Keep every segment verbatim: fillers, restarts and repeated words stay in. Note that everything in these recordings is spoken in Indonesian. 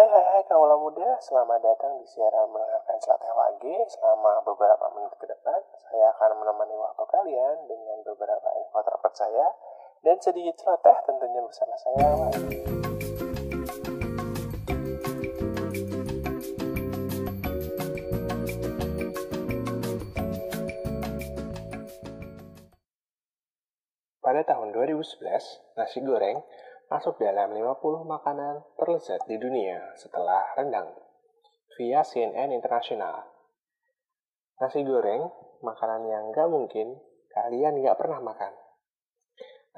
Hai hai hai kaula muda, selamat datang di siaran mendengarkan celoteh Wage. Selama beberapa menit ke depan, saya akan menemani waktu kalian dengan beberapa info terpercaya dan sedikit celoteh tentunya bersama saya Wage. Pada tahun dua ribu sebelas, nasi goreng masuk dalam lima puluh makanan terlezat di dunia setelah rendang, via C N N Internasional. Nasi goreng, makanan yang nggak mungkin kalian nggak pernah makan.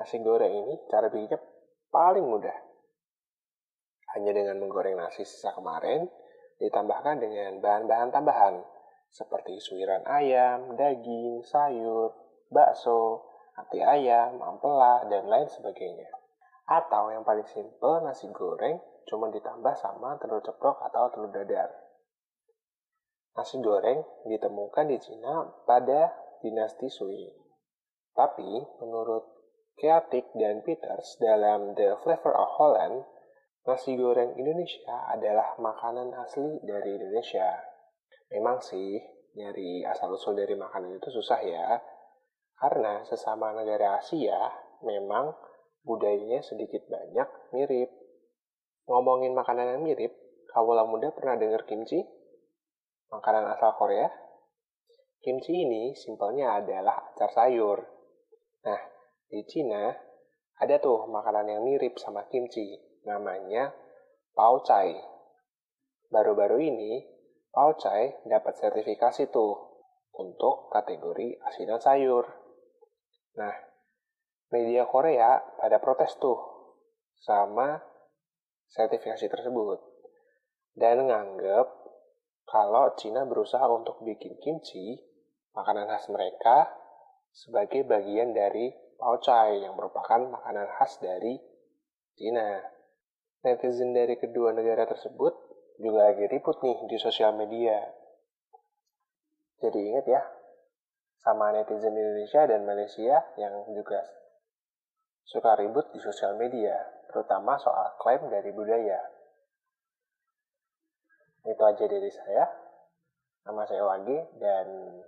Nasi goreng ini cara bikinnya paling mudah. Hanya dengan menggoreng nasi sisa kemarin, ditambahkan dengan bahan-bahan tambahan, seperti suiran ayam, daging, sayur, bakso, ati ayam, ampela, dan lain sebagainya. Atau yang paling simpel, nasi goreng cuma ditambah sama telur ceplok atau telur dadar. Nasi goreng ditemukan di Cina pada dinasti Sui. Tapi, menurut Keatik dan Peters dalam The Flavor of Holland, nasi goreng Indonesia adalah makanan asli dari Indonesia. Memang sih, nyari asal-usul dari makanan itu susah ya, karena sesama negara Asia memang budayanya sedikit banyak mirip. Ngomongin makanan yang mirip, kaula muda pernah dengar kimchi? Makanan asal Korea? Kimchi ini simpelnya adalah acar sayur. Nah, di Cina ada tuh makanan yang mirip sama kimchi, namanya Pao Cai. Baru-baru ini, Pao Cai dapat sertifikasi tuh untuk kategori asinan sayur. Nah, media Korea pada protes tuh sama sertifikasi tersebut dan nganggep kalau Cina berusaha untuk bikin kimchi, makanan khas mereka, sebagai bagian dari Pao Cai yang merupakan makanan khas dari Cina. Netizen dari kedua negara tersebut juga lagi ribut nih di sosial media. Jadi ingat ya, sama netizen Indonesia dan Malaysia yang juga suka ribut di sosial media, terutama soal klaim dari budaya. Itu aja dari saya. Nama saya Wage dan